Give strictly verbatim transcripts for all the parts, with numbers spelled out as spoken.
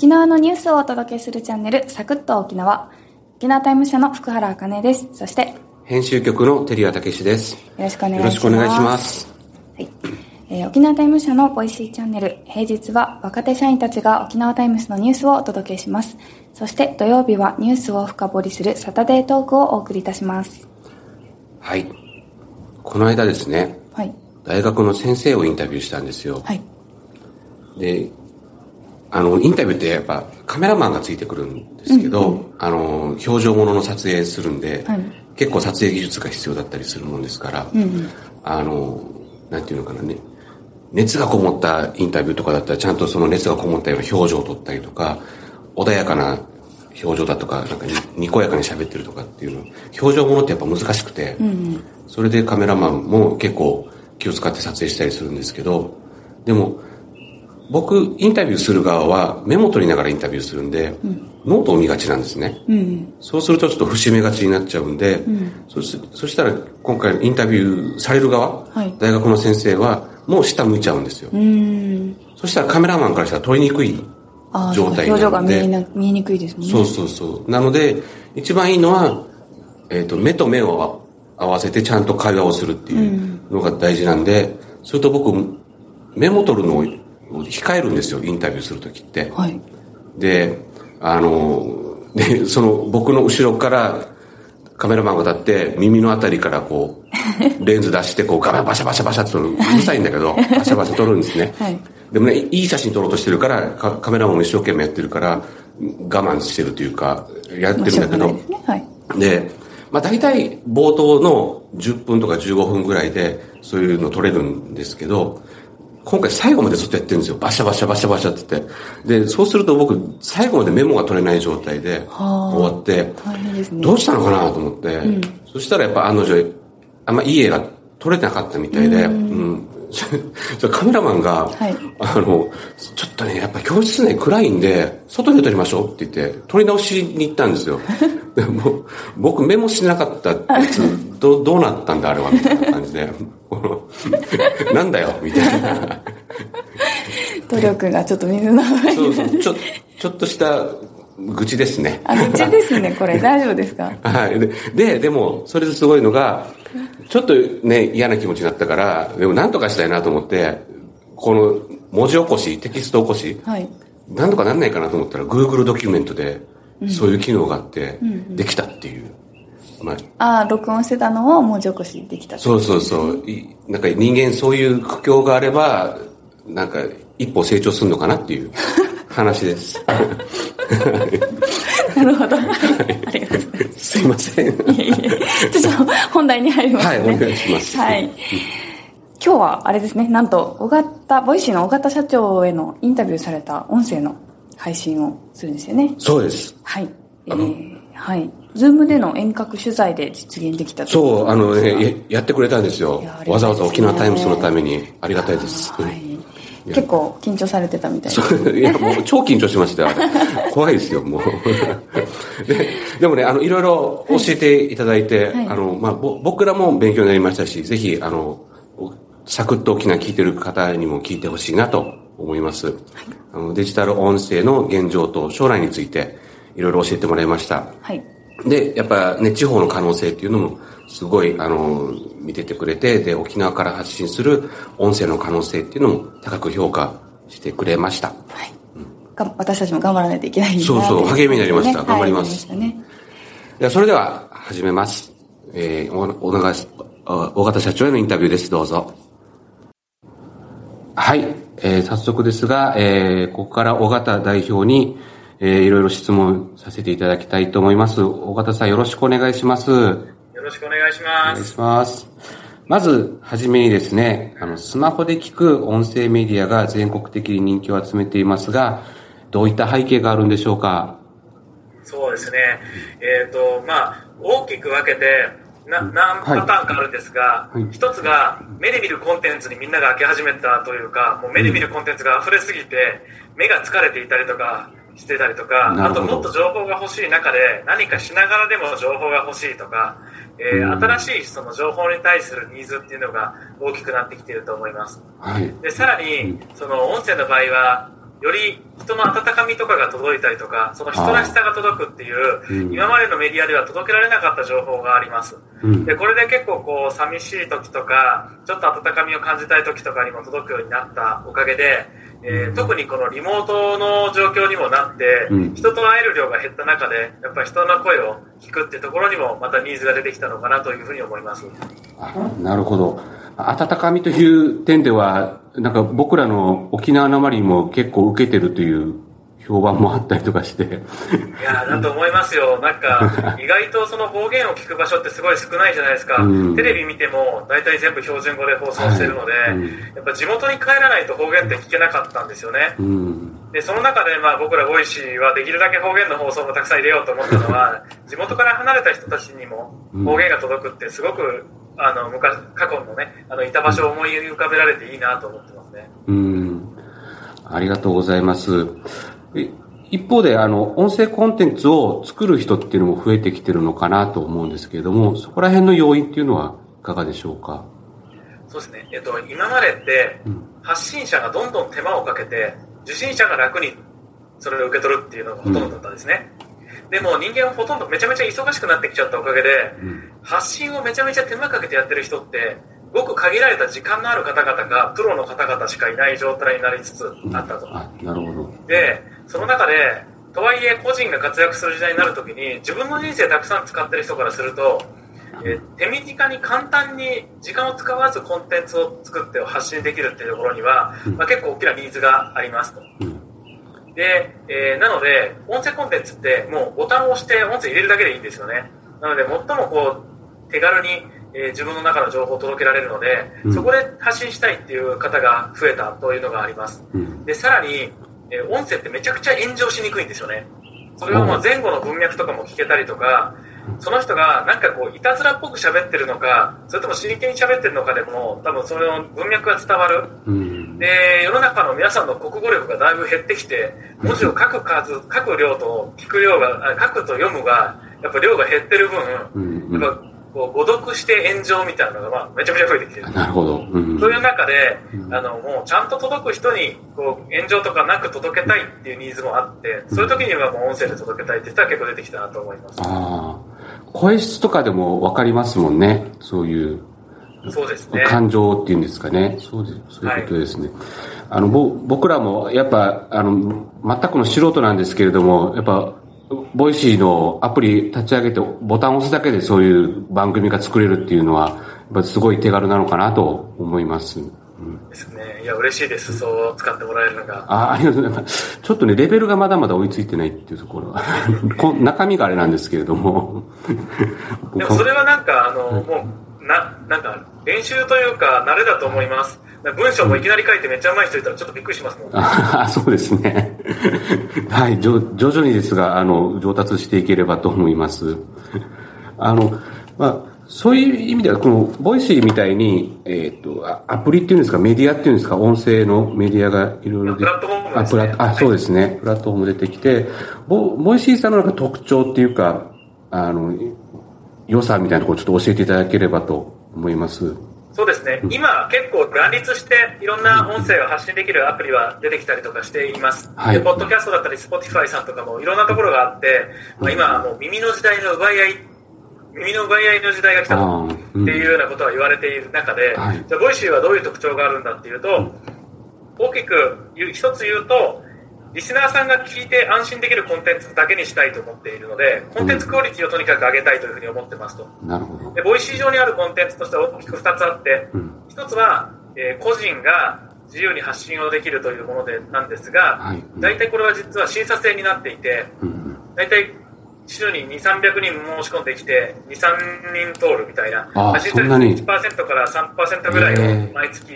沖縄のニュースをお届けするチャンネル、サクッと沖縄。沖縄タイム社の福原茜です。そして編集局の照屋武です。よろしくお願いします。はい、えー、沖縄タイム社のボイシーチャンネル、平日は若手社員たちが沖縄タイムスのニュースをお届けします。そして土曜日はニュースを深掘りするサタデートークをお送りいたします。はい、この間ですね、はい、大学の先生をインタビューしたんですよ。はい。で、あのインタビューってやっぱカメラマンがついてくるんですけど、うんうん、あの表情ものの撮影するんで、はい、結構撮影技術が必要だったりするもんですから、うんうん、あのなんていうのかなね、熱がこもったインタビューとかだったらちゃんとその熱がこもったような表情を撮ったりとか、穏やかな表情だとか、なんかにこやかに喋ってるとかっていうの、表情ものってやっぱ難しくて、うんうん、それでカメラマンも結構気を使って撮影したりするんですけど、でも僕インタビューする側はメモ取りながらインタビューするんで、うん、ノートを見がちなんですね、うんうん、そうするとちょっと節目がちになっちゃうんで、うん、そ, しそしたら今回インタビューされる側、はい、大学の先生はもう下向いちゃうんですよ。うん、そしたらカメラマンからしたら撮りにくい状態になるんで、表情が見 え, な見えにくいですもんね。そうそうそう、なので一番いいのは、えー、と目と目を合わせてちゃんと会話をするっていうのが大事なんで、うん、それと僕メモ取るのを控えるんですよ、インタビューするときって、はい、で、あのでその僕の後ろからカメラマンが立って耳のあたりからこうレンズ出してこうガバシャバシャバシャって撮る、うるさいんだけどバシャバシャ撮るんですね、はい、でもね、いい写真撮ろうとしてるからかカメラマンも一生懸命やってるから我慢してるというかやってるんだけど、まあ、しょうがないですね。はい、で、まあ、大体冒頭のじゅっぷんとかじゅうごふんぐらいでそういうの撮れるんですけど、今回最後までずっとやってるんですよ。バシャバシャバシャバシャって言って。で、そうすると僕、最後までメモが取れない状態で終わって、大変ですね、どうしたのかなと思って、うん、そしたらやっぱ案の定、あんまいい絵が撮れなかったみたいで、うんうん、カメラマンが、はい、あの、ちょっとね、やっぱ教室内暗いんで、外で撮りましょうって言って、撮り直しに行ったんですよ。でも僕メモしなかったやつ、ど, どうなったんだあれはみたいな感じで。なんだよみたいな努力がちょっと水の上に。そうそう、ちょ、ちょっとした愚痴ですね。あ、愚痴ですね。これ大丈夫ですか？はい。で、で、でもそれですごいのが、ちょっとね嫌な気持ちになったから、でもなんとかしたいなと思って、この文字起こし、テキスト起こし、はい、なんとかなんないかなと思ったら Google ドキュメントでそういう機能があって、うんうんうん、できたっていう。まあ、あ録音してたのを文字起こしできた。そうそうそう、なんか人間そういう苦境があればなんか一歩成長するのかなっていう話です。なるほど、はい、ありがとうございます。すいません。いえいえ、ちょっと本題に入りますね。はい、お願いします。はい、今日はあれですね、なんと尾形ボイシーの尾形社長へのインタビューされた音声の配信をするんですよね。そうです。はい、えー、はい、ズームでの遠隔取材で実現できたということなんですが。そう、あのね、やってくれたんですよ。わざわざ沖縄タイムスのためにありがたいです。はい、結構緊張されてたみたいです。そう、いやもう超緊張しました。怖いですよもう。で, でもね、あのいろいろ教えていただいて、はい、あのまあ僕らも勉強になりましたし、ぜひあのサクッと沖縄聞いてる方にも聞いてほしいなと思います。はい、あのデジタル音声の現状と将来についていろいろ教えてもらいました。はい。で、やっぱね、地方の可能性っていうのもすごい、あの、見ててくれて、で、沖縄から発信する音声の可能性っていうのも高く評価してくれました。はい。うん、私たちも頑張らないといけないな。そうそう、励みになりました。ね、頑張ります。はい、ね、ではそれでは、始めます。えー、お、お長、尾形社長へのインタビューです。どうぞ。はい。えー、早速ですが、えー、ここから尾形代表に、えー、いろいろ質問させていただきたいと思います。尾形さん、よろしくお願いします。よろしくお願いします。お願いします。まず、はじめにですね、あの、スマホで聞く音声メディアが全国的に人気を集めていますが、どういった背景があるんでしょうか？そうですね。えっと、まあ、大きく分けて、な、何パターンかあるんですが、はいはい、一つが目で見るコンテンツにみんなが飽き始めたというか、もう目で見るコンテンツが溢れすぎて、目が疲れていたりとか、してたりとか、あともっと情報が欲しい中で何かしながらでも情報が欲しいとか、えー、新しいその情報に対するニーズっていうのが大きくなってきていると思います。はい、でさらにその音声の場合はより人の温かみとかが届いたりとか、その人らしさが届くっていう、うん、今までのメディアでは届けられなかった情報があります、うん、でこれで結構こう寂しい時とかちょっと温かみを感じたい時とかにも届くようになったおかげで、えー、特にこのリモートの状況にもなって、うん、人と会える量が減った中でやっぱり人の声を聞くっていうところにもまたニーズが出てきたのかなというふうに思います。あ、なるほど。温かみという点ではなんか僕らの沖縄なまりにも結構受けてるという評判もあったりとかしていやだと思いますよ。なんか意外とその方言を聞く場所ってすごい少ないじゃないですか、うん、テレビ見ても大体全部標準語で放送してるので、はい、うん、やっぱ地元に帰らないと方言って聞けなかったんですよね、うん、でその中でまあ僕らボイシーはできるだけ方言の放送もたくさん入れようと思ったのは地元から離れた人たちにも方言が届くってすごくあの昔過去のねあのいた場所を思い浮かべられていいなと思ってますね。うん、ありがとうございます。一方であの音声コンテンツを作る人っていうのも増えてきてるのかなと思うんですけれども、そこら辺の要因っていうのはいかがでしょうか。そうですね、えっと、今までって発信者がどんどん手間をかけて受信者が楽にそれを受け取るっていうのがほとんどだったんですね、うん、でも人間はほとんどめちゃめちゃ忙しくなってきちゃったおかげで、うん、発信をめちゃめちゃ手間かけてやってる人ってごく限られた時間のある方々がプロの方々しかいない状態になりつつあったと、うん、あ、なるほど。で、その中でとはいえ個人が活躍する時代になるときに自分の人生たくさん使ってる人からすると、えー、手短に簡単に時間を使わずコンテンツを作って発信できるっていうところには、うん、まあ、結構大きなニーズがありますと、うん、でえー、なので音声コンテンツってもうボタンを押して音声入れるだけでいいんですよね。なので最もこう手軽に、えー、自分の中の情報を届けられるので、うん、そこで発信したいっていう方が増えたというのがあります、うん、でさらに、えー、音声ってめちゃくちゃ炎上しにくいんですよね。それはもう前後の文脈とかも聞けたりとか、その人がなんかこういたずらっぽく喋ってるのかそれとも真剣に喋ってるのかでも多分その文脈が伝わる、うん、で世の中の皆さんの国語力がだいぶ減ってきて文字を書く数書く量と聞く量が書くと読むがやっぱ量が減ってる分、うん、やっぱこう誤読して炎上みたいなのが、まあ、めちゃめちゃ増えてきてる。なるほど、うん、そういう中であのもうちゃんと届く人にこう炎上とかなく届けたいっていうニーズもあってそういう時にはもう音声で届けたいって人は結構出てきたなと思います。あ、声質とかでも分かりますもんね。そういう感情っていうんですかね。そうですね。そういうことですね。はい、あのぼ僕らもやっぱあの全くの素人なんですけれども、やっぱボイシーのアプリ立ち上げてボタンを押すだけでそういう番組が作れるっていうのはやっぱすごい手軽なのかなと思います。うん、ですね。いや嬉しいです。そう使ってもらえるのが。あ、ありがとうございます。ちょっとねレベルがまだまだ追いついてないっていうところは中身があれなんですけれども。でもそれはなんかあのもうななんか練習というか慣れだと思います。文章もいきなり書いてめっちゃ上手い人いたらちょっとびっくりしますもん。あ、そうですね。はい、徐々にですがあの上達していければと思います。あのまあ。そういう意味ではこのボイシーみたいに、えー、とアプリっていうんですかメディアっていうんですか音声のメディアがいろいろプラットフォームですね。あ、プラ、あ、そうですね、プラットフォーム出てきて ボ, ボイシーさんのなんか特徴っていうかあの良さみたいなところをちょっと教えていただければと思います。そうですね、うん、今結構乱立していろんな音声を発信できるアプリは出てきたりとかしています、はい、でポッドキャストだったり Spotify さんとかもいろんなところがあって、まあ、今もう耳の時代の奪い合い耳の奪い合いの時代が来たっていうようなことは言われている中で、うん、じゃあボイシーはどういう特徴があるんだっていうと大きく一つ言うとリスナーさんが聞いて安心できるコンテンツだけにしたいと思っているのでコンテンツクオリティをとにかく上げたいというふうに思ってますと、うん、なるほど。でボイシー上にあるコンテンツとしては大きくふたつあって、うん、ひとつは、えー、個人が自由に発信をできるというものでなんですが、はい、大体これは実は審査制になっていて、うん、大体週ににせんさんびゃくにん申し込んできて にさんにん通るみたいな、審査率 いちパーセント から さんパーセント ぐらいを毎月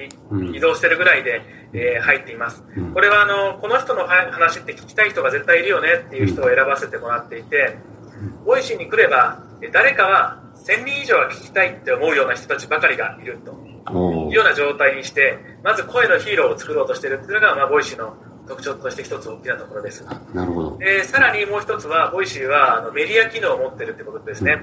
移動してるぐらいで、えー、入っています、うん、これはあのこの人の話って聞きたい人が絶対いるよねっていう人を選ばせてもらっていて、ボイシーに来れば誰かはせんにん以上は聞きたいって思うような人たちばかりがいるというような状態にして、まず声のヒーローを作ろうとしているっていうのが、まあ、ボイシーの特徴として一つ大きなところです。なるほど。えー、さらにもう一つはボイシーはあのメディア機能を持っているということですね、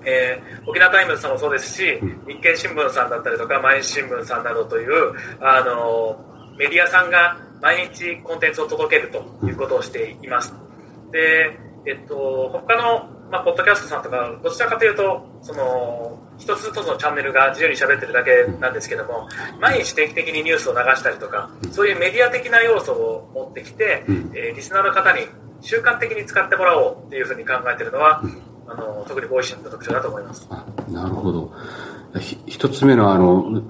うん、えー、沖縄タイムズさんもそうですし、うん、日経新聞さんだったりとか毎日新聞さんなどというあのメディアさんが毎日コンテンツを届けるということをしています。で、えっと、他の、まあ、ポッドキャストさんとか、どちらかというと、その、一つ一つのチャンネルが自由に喋ってるだけなんですけども、毎日定期的にニュースを流したりとか、そういうメディア的な要素を持ってきて、えー、リスナーの方に習慣的に使ってもらおうっていうふうに考えているのは、あの特にボイシーの特徴だと思います。あ、なるほど。一つ目の、あの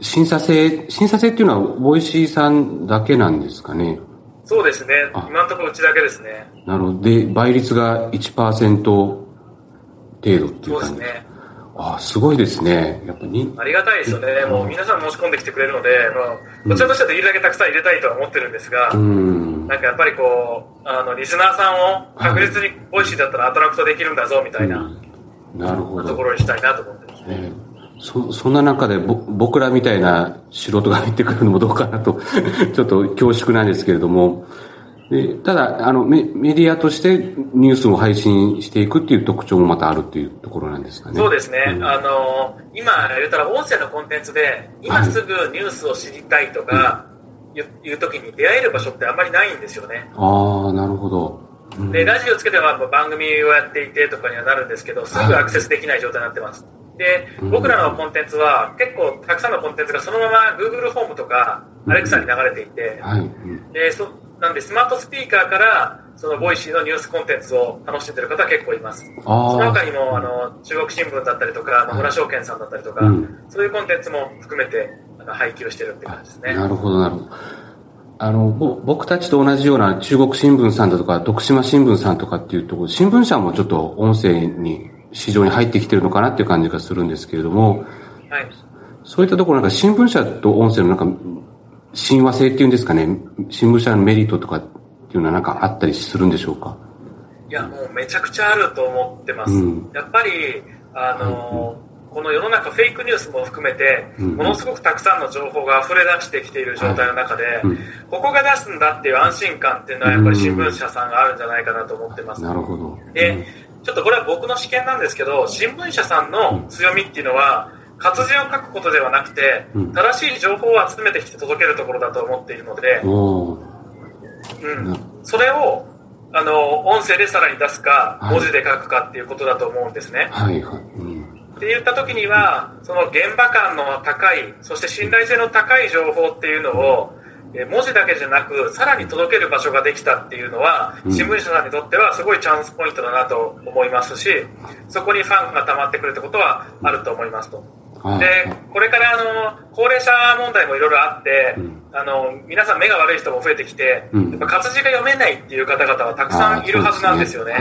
審査制、審査制っていうのはボイシーさんだけなんですかね。そうですね。今のところうちだけですね。なるほど。で、倍率が いちパーセント 程度っていう感じ。そうですね。ああ、すごいですね。やっぱにありがたいですよね。もう皆さん申し込んできてくれるので、まあ、こちらとしてはできるだけたくさん入れたいとは思ってるんですが、うん、なんかやっぱりこうあのリスナーさんを確実にボイシーだったらアトラクトできるんだぞみたいな、うん、なるほどところにしたいなと思ってますね。ね、そ, そんな中でぼ僕らみたいな素人が入ってくるのもどうかなとちょっと恐縮なんですけれども、でただあの メ, メディアとしてニュースを配信していくっていう特徴もまたあるっていうところなんですかね。そうですね、うん、あの今言ったら音声のコンテンツで今すぐニュースを知りたいとかいう時に出会える場所ってあんまりないんですよね。ああ、なるほど。うん、でラジオつけては番組をやっていてとかにはなるんですけど、すぐアクセスできない状態になってます。で、僕らのコンテンツは結構たくさんのコンテンツがそのまま Google ホームとか Alexa に流れていて、はい、でそなんでスマートスピーカーからそのボイシーのニュースコンテンツを楽しんでる方は結構います。あ、その他にもあの中国新聞だったりとか野村証券さんだったりとか、うん、そういうコンテンツも含めてあの配給してるって感じですね。なるほどなるほど。あの僕たちと同じような中国新聞さんだとか徳島新聞さんとかっていうところ、新聞社もちょっと音声に市場に入ってきてるのかなっていう感じがするんですけれども、はい、そういったところなんか新聞社と音声のなんか親和性っていうんですかね、新聞社のメリットとかっていうのはなんかあったりするんでしょうか。いや、もうめちゃくちゃあると思ってます、うん、やっぱりあの、うん、この世の中フェイクニュースも含めて、うん、ものすごくたくさんの情報が溢れ出してきている状態の中で、はい、うん、ここが出すんだっていう安心感っていうのはやっぱり新聞社さんがあるんじゃないかなと思ってます、うん、なるほど。で、ちょっとこれは僕の試験なんですけど、新聞社さんの強みっていうのは活字を書くことではなくて、正しい情報を集めてきて届けるところだと思っているので、うん、それをあの音声でさらに出すか、文字で書くかっていうことだと思うんですね。はいはい、うん、って言った時には、その現場感の高い、そして信頼性の高い情報っていうのを文字だけじゃなくさらに届ける場所ができたっていうのは、新聞社さんにとってはすごいチャンスポイントだなと思いますし、そこにファンが溜まってくるってことはあると思いますと。で、これからあの高齢者問題もいろいろあって、あの皆さん目が悪い人も増えてきて、やっぱ活字が読めないっていう方々はたくさんいるはずなんですよね。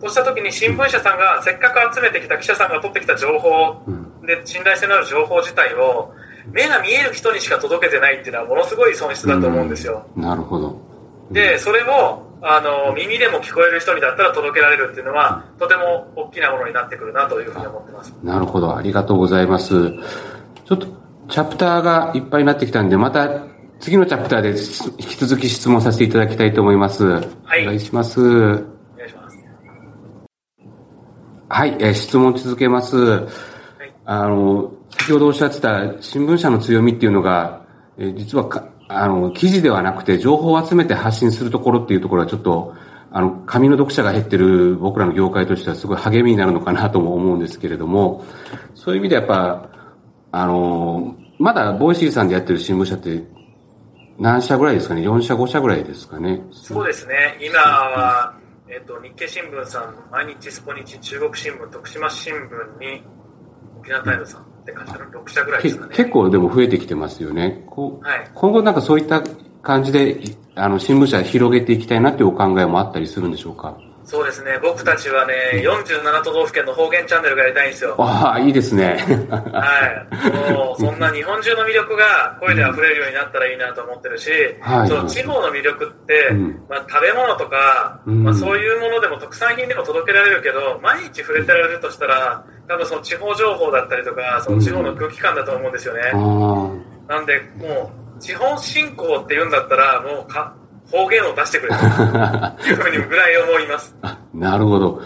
そうした時に新聞社さんがせっかく集めてきた、記者さんが取ってきた情報で信頼性のある情報自体を目が見える人にしか届けてないっていうのはものすごい損失だと思うんですよ。うん、なるほど。うん、で、それをあの耳でも聞こえる人にだったら届けられるっていうのは、とても大きなものになってくるなというふうに思ってます。なるほど、ありがとうございます。ちょっとチャプターがいっぱいになってきたんで、また次のチャプターで引き続き質問させていただきたいと思います。はい、お願いします。お願いします。はい、えー、質問続けます。はい、あの。先ほどおっしゃってた新聞社の強みっていうのが、えー、実はかあの記事ではなくて情報を集めて発信するところっていうところは、ちょっとあの紙の読者が減ってる僕らの業界としてはすごい励みになるのかなとも思うんですけれども、そういう意味でやっぱあのまだボイシーさんでやってる新聞社って何社ぐらいですかね。よんしゃごしゃぐらいですかね。そうですね。今は、えっと、日経新聞さん、毎日スポニチ、中国新聞、徳島新聞に沖縄タイムさんって感じのろくしゃぐらいですかね。結構でも増えてきてますよね。こう、はい、今後なんかそういった感じであの新聞社広げていきたいなというお考えもあったりするんでしょうか。そうですね。僕たちはね、よんじゅうなな都道府県の方言チャンネルがやりたいんですよ。ああ、いいですね。はい。もうそんな日本中の魅力が声で溢れるようになったらいいなと思ってるし、はい、その地方の魅力って、うん、まあ、食べ物とか、うん、まあ、そういうものでも特産品でも届けられるけど、毎日触れてられるとしたら、多分その地方情報だったりとか、その地方の空気感だと思うんですよね。うん、あ、なんでもう地方振興って言うんだったら、もうか方言を出してくれというふうにぐらい思います。なるほど。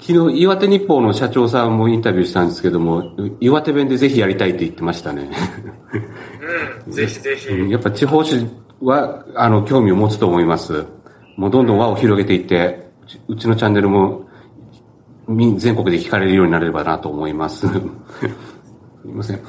昨日岩手日報の社長さんもインタビューしたんですけども、岩手弁でぜひやりたいって言ってましたね。うん、ぜひぜひ。やっぱ地方紙は、あの、興味を持つと思います。もうどんどん輪を広げていって、うち、うちのチャンネルも、全国で聞かれるようになればなと思います。すいません。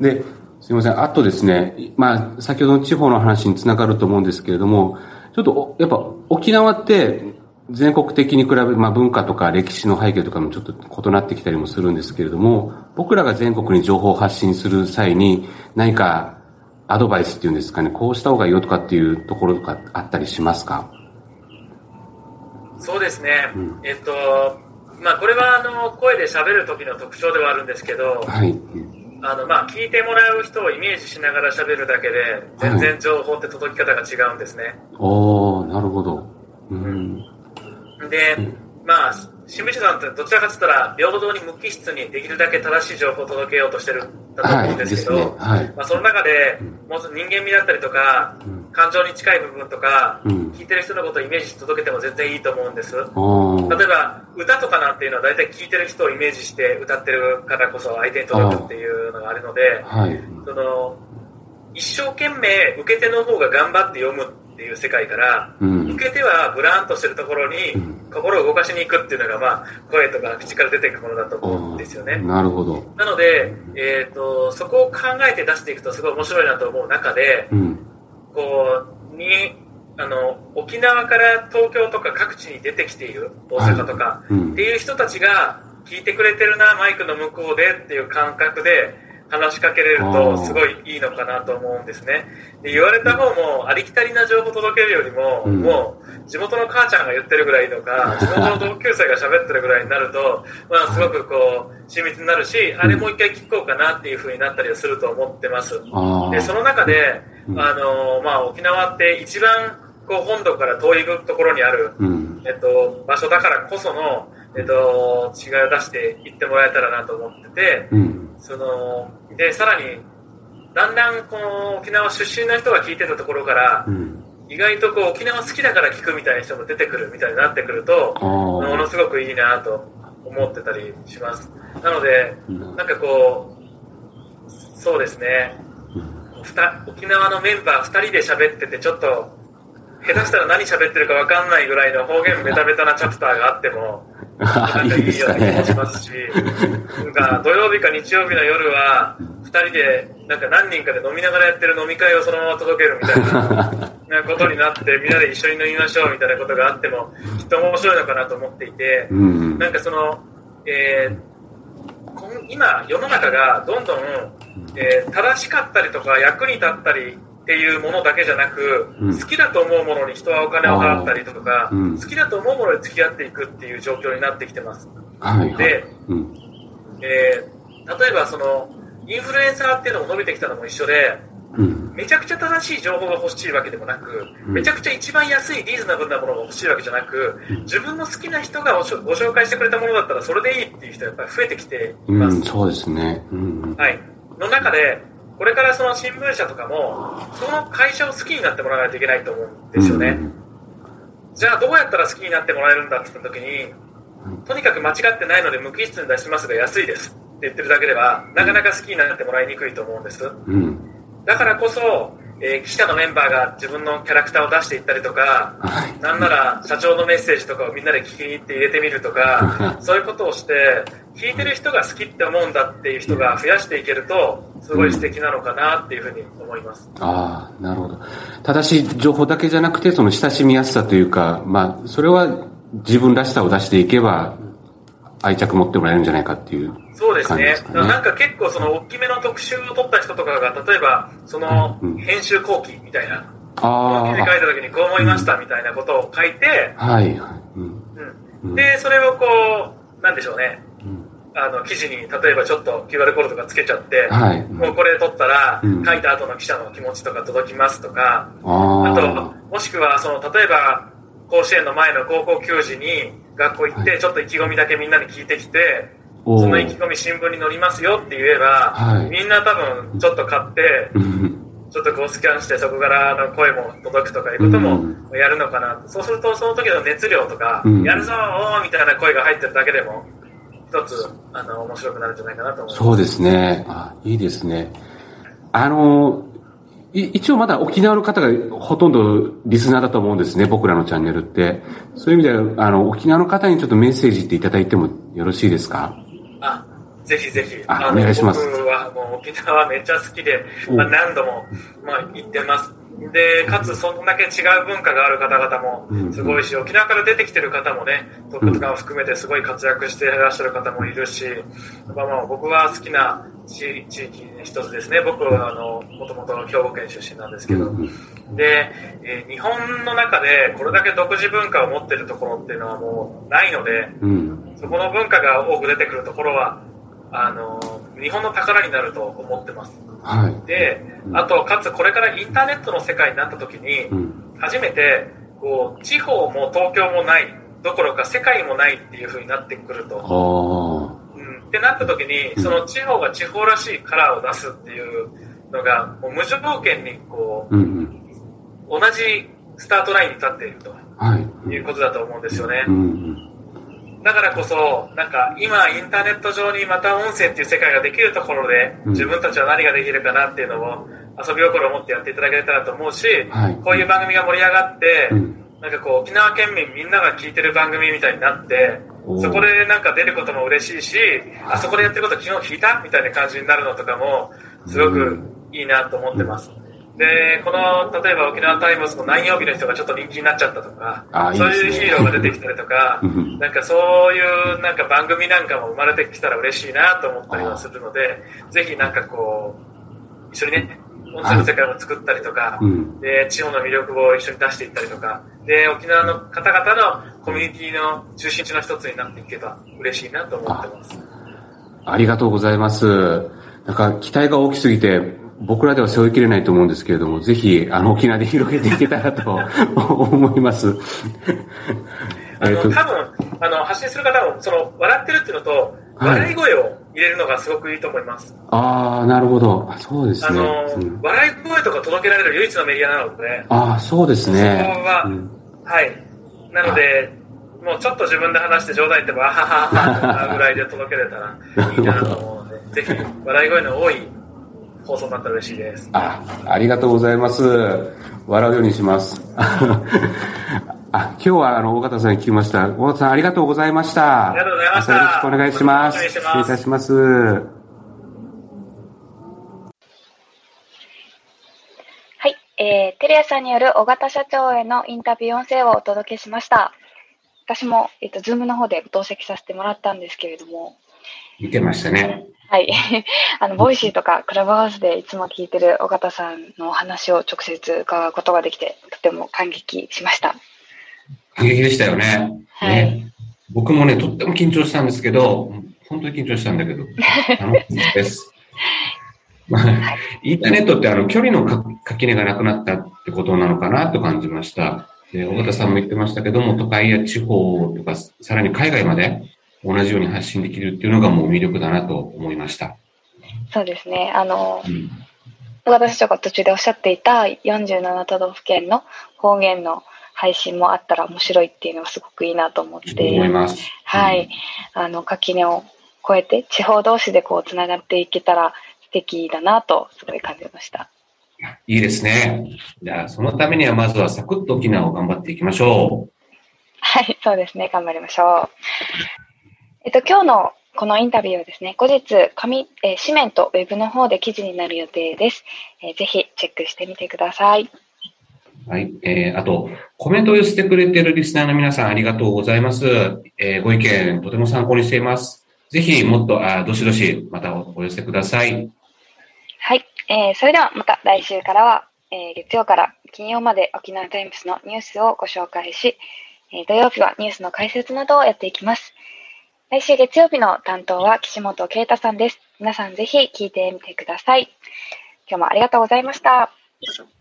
で、すいません。あとですね、まあ、先ほどの地方の話につながると思うんですけれども、ちょっと、やっぱ、沖縄って、全国的に比べ、まあ文化とか歴史の背景とかもちょっと異なってきたりもするんですけれども、僕らが全国に情報を発信する際に何かアドバイスっていうんですかね、こうした方がいいよとかっていうところとかあったりしますか？そうですね。うん、えっと、まあこれはあの声で喋る時の特徴ではあるんですけど、はい。あのまあ聞いてもらう人をイメージしながら喋るだけで全然情報って届き方が違うんですね。はい、おー、なるほど。うん。で、まあ、新聞社さんってどちらかといったら平等に無機質にできるだけ正しい情報を届けようとしてるんだと思うんですけど、はいですねはい、まあ、その中でもう人間味だったりとか、うん、感情に近い部分とか、うん、聞いてる人のことをイメージして届けても全然いいと思うんです。例えば歌とかなんていうのは大体聞いてる人をイメージして歌ってるからこそ相手に届くっていうのがあるので、はい、その一生懸命受け手の方が頑張って読むっていう世界から、うん、受け手はブラーンとしてるところに、うん、心を動かしに行くっていうのが、まあ、声とか口から出ていくものだと思うんですよね。なるほど。なので、えーと、そこを考えて出していくとすごい面白いなと思う中で、うん、こうにあの沖縄から東京とか各地に出てきている大阪とか、はいうん、っていう人たちが聞いてくれてるなマイクの向こうでっていう感覚で話しかけれるとすごいいいのかなと思うんですね。で言われた方もありきたりな情報を届けるよりも、うん、もう地元の母ちゃんが言ってるぐらいとか地元の同級生が喋ってるぐらいになるとまあすごくこう親密になるし、あれもう一回聞こうかなっていう風になったりすると思ってます。でその中であの、まあ、沖縄って一番こう本土から遠いところにある、うんえっと、場所だからこその、えっと、違いを出していってもらえたらなと思ってて、うん、そのでさらにだんだんこの沖縄出身の人が聞いてたところから、うん、意外とこう沖縄好きだから聞くみたいな人も出てくるみたいになってくるとものすごくいいなと思ってたりします。なのでなんかこうそうですね、うん、沖縄のメンバーふたりで喋っててちょっと下手したら何喋ってるか分かんないぐらいの方言ベタベタなチャプターがあってもなんかいいような気もしますし、なんか土曜日か日曜日の夜はふたりでなんか何人かで飲みながらやってる飲み会をそのまま届けるみたいなことになってみんなで一緒に飲みましょうみたいなことがあってもきっと面白いのかなと思っていて、なんかその、えー、今世の中がどんどん、えー、正しかったりとか役に立ったりっていうものだけじゃなく、好きだと思うものに人はお金を払ったりとか、うん、好きだと思うものに付き合っていくっていう状況になってきてます。はいはい、で、うんえー、例えばそのインフルエンサーっていうのも伸びてきたのも一緒で、うん、めちゃくちゃ正しい情報が欲しいわけでもなく、うん、めちゃくちゃ一番安いリーズナブルなものが欲しいわけじゃなく、自分の好きな人がご紹介してくれたものだったらそれでいいっていう人がやっぱり増えてきています。うん、そうですね。うん、はい。の中で。これからその新聞社とかもその会社を好きになってもらわないといけないと思うんですよね、うん、じゃあどうやったら好きになってもらえるんだって言った時にとにかく間違ってないので無機質に出しますが安いですって言ってるだけではなかなか好きになってもらいにくいと思うんです、うん、だからこそ、えー、記者のメンバーが自分のキャラクターを出していったりとか、はい、なんなら社長のメッセージとかをみんなで聞き入って入れてみるとかそういうことをして聞いてる人が好きって思うんだっていう人が増やしていけるとすごい素敵なのかなっていうふうに思います。うん、ああ、なるほど。正しい情報だけじゃなくてその親しみやすさというか、まあそれは自分らしさを出していけば愛着持ってもらえるんじゃないかっていう感じですかね。そうですね。だからなんか結構その大きめの特集を取った人とかが例えばその編集後期みたいな、この記事書いた時にこう思いましたみたいなことを書いて、うん、はいはい、うんうん、でそれをこうなんでしょうね。あの記事に例えばちょっと キューアール コードとかつけちゃって、はい、もうこれ取ったら、うん、書いた後の記者の気持ちとか届きますとか あ, あともしくはその例えば甲子園の前の高校球児に学校行って、はい、ちょっと意気込みだけみんなに聞いてきてその意気込み新聞に載りますよって言えば、はい、みんな多分ちょっと買ってちょっとこうスキャンしてそこからの声も届くとかいうこともやるのかな、うん、そうするとその時の熱量とか、うん、やるぞーみたいな声が入ってるだけでも一つあの面白くなるんじゃないかなと思います。そうですね。あ、いいですね。あの一応まだ沖縄の方がほとんどリスナーだと思うんですね、僕らのチャンネルって。そういう意味では、あの、沖縄の方にちょっとメッセージっていただいてもよろしいですか？あ、ぜひぜひ。あ、あの、お願いします。僕はもう沖縄めっちゃ好きで、まあ、何度も、まあ、行ってます。で、かつそんだけ違う文化がある方々もすごいし、うんうん、沖縄から出てきてる方もね、トップガンを含めてすごい活躍していらっしゃる方もいるし、まあ、まあ僕は好きな地域の一つですね。僕はあの元々の兵庫県出身なんですけど、で、えー、日本の中でこれだけ独自文化を持ってるところっていうのはもうないので、うん、そこの文化が多く出てくるところはあの日本の宝になると思ってます。はい、で、あとかつこれからインターネットの世界になった時に、うん、初めてこう地方も東京もないどころか世界もないっていう風になってくると、うん、ってなった時にその地方が地方らしいカラーを出すっていうのがもう無条件にこう、うんうん、同じスタートラインに立っていると、はい、いうことだと思うんですよね。うんうんだからこそなんか今インターネット上にまた音声っていう世界ができるところで自分たちは何ができるかなっていうのを遊び心を持ってやっていただけたらと思うし、はい、こういう番組が盛り上がって、うん、なんかこう沖縄県民みんなが聞いてる番組みたいになってそこでなんか出ることも嬉しいしあそこでやってること昨日聞いたみたいな感じになるのとかもすごくいいなと思ってます。でこの例えば沖縄タイムズの何曜日の人がちょっと人気になっちゃったとかああいい、ね、そういうヒーローが出てきたりとかなんかそういうなんか番組なんかも生まれてきたら嬉しいなと思ったりはするのでぜひなんかこう一緒にね音声の世界を作ったりとか、うん、で地方の魅力を一緒に出していったりとかで沖縄の方々のコミュニティの中心地の一つになっていけば嬉しいなと思ってます。 あ, ありがとうございます。なんか期待が大きすぎて僕らでは背負いきれないと思うんですけれども、ぜひ、あの、沖縄で広げていけたらと思います。あの、多分、あの、発信する方も、その、笑ってるっていうのと、はい、笑い声を入れるのがすごくいいと思います。ああ、なるほど。そうですね。あの、うん、笑い声とか届けられる唯一のメディアなので、ああ、そうですね。そこは、うん、はい。なので、もうちょっと自分で話して冗談言っても、あははは、ぐらいで届けれたらいいなと思うので、ぜひ、笑い声の多い、放送になったら嬉しいです。 あ, ありがとうございます。笑うようにします。あ、今日はあの尾形さんに聞きました。尾形さんありがとうございました。ありがとうございました。よろしくお願いします。失礼いたします。はい、えー、テレアさんによる尾形社長へのインタビュー音声をお届けしました。私も、えー、と Zoom の方でご同席させてもらったんですけれども見てましたね。はい、あのボイシーとかクラブハウスでいつも聞いてる尾形さんのお話を直接伺うことができてとても感激しました。感激でしたよ ね,、はい、ね僕もねとっても緊張したんですけど本当に緊張したんだけど楽しいです、まあはい、インターネットってあの距離の垣根がなくなったってことなのかなと感じました。で尾形さんも言ってましたけども都会や地方とかさらに海外まで同じように発信できるっていうのがもう魅力だなと思いました。そうですね。あの、うん、尾形社長が途中でおっしゃっていたよんじゅうなな都道府県の方言の配信もあったら面白いっていうのがすごくいいなと思って思います。はい。うん、あの垣根を越えて地方同士でこうつながっていけたら素敵だなとすごい感じました。いいですね。じゃあそのためにはまずはサクッと沖縄を頑張っていきましょう。はい、そうですね。頑張りましょう。えっと、今日のこのインタビューはですね、後日紙、えー、紙面とウェブの方で記事になる予定です、えー、ぜひチェックしてみてください。はい、えー、あとコメントを寄せてくれているリスナーの皆さんありがとうございます、えー、ご意見とても参考にしています。ぜひもっとあどしどしまたお寄せください。はい、えー、それではまた来週からは、えー、月曜から金曜まで沖縄タイムズのニュースをご紹介し、えー、土曜日はニュースの解説などをやっていきます。来週月曜日の担当は岸本啓太さんです。皆さんぜひ聞いてみてください。今日もありがとうございました。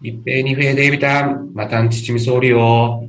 一平二平でエビタン、またんちちみそうりよ。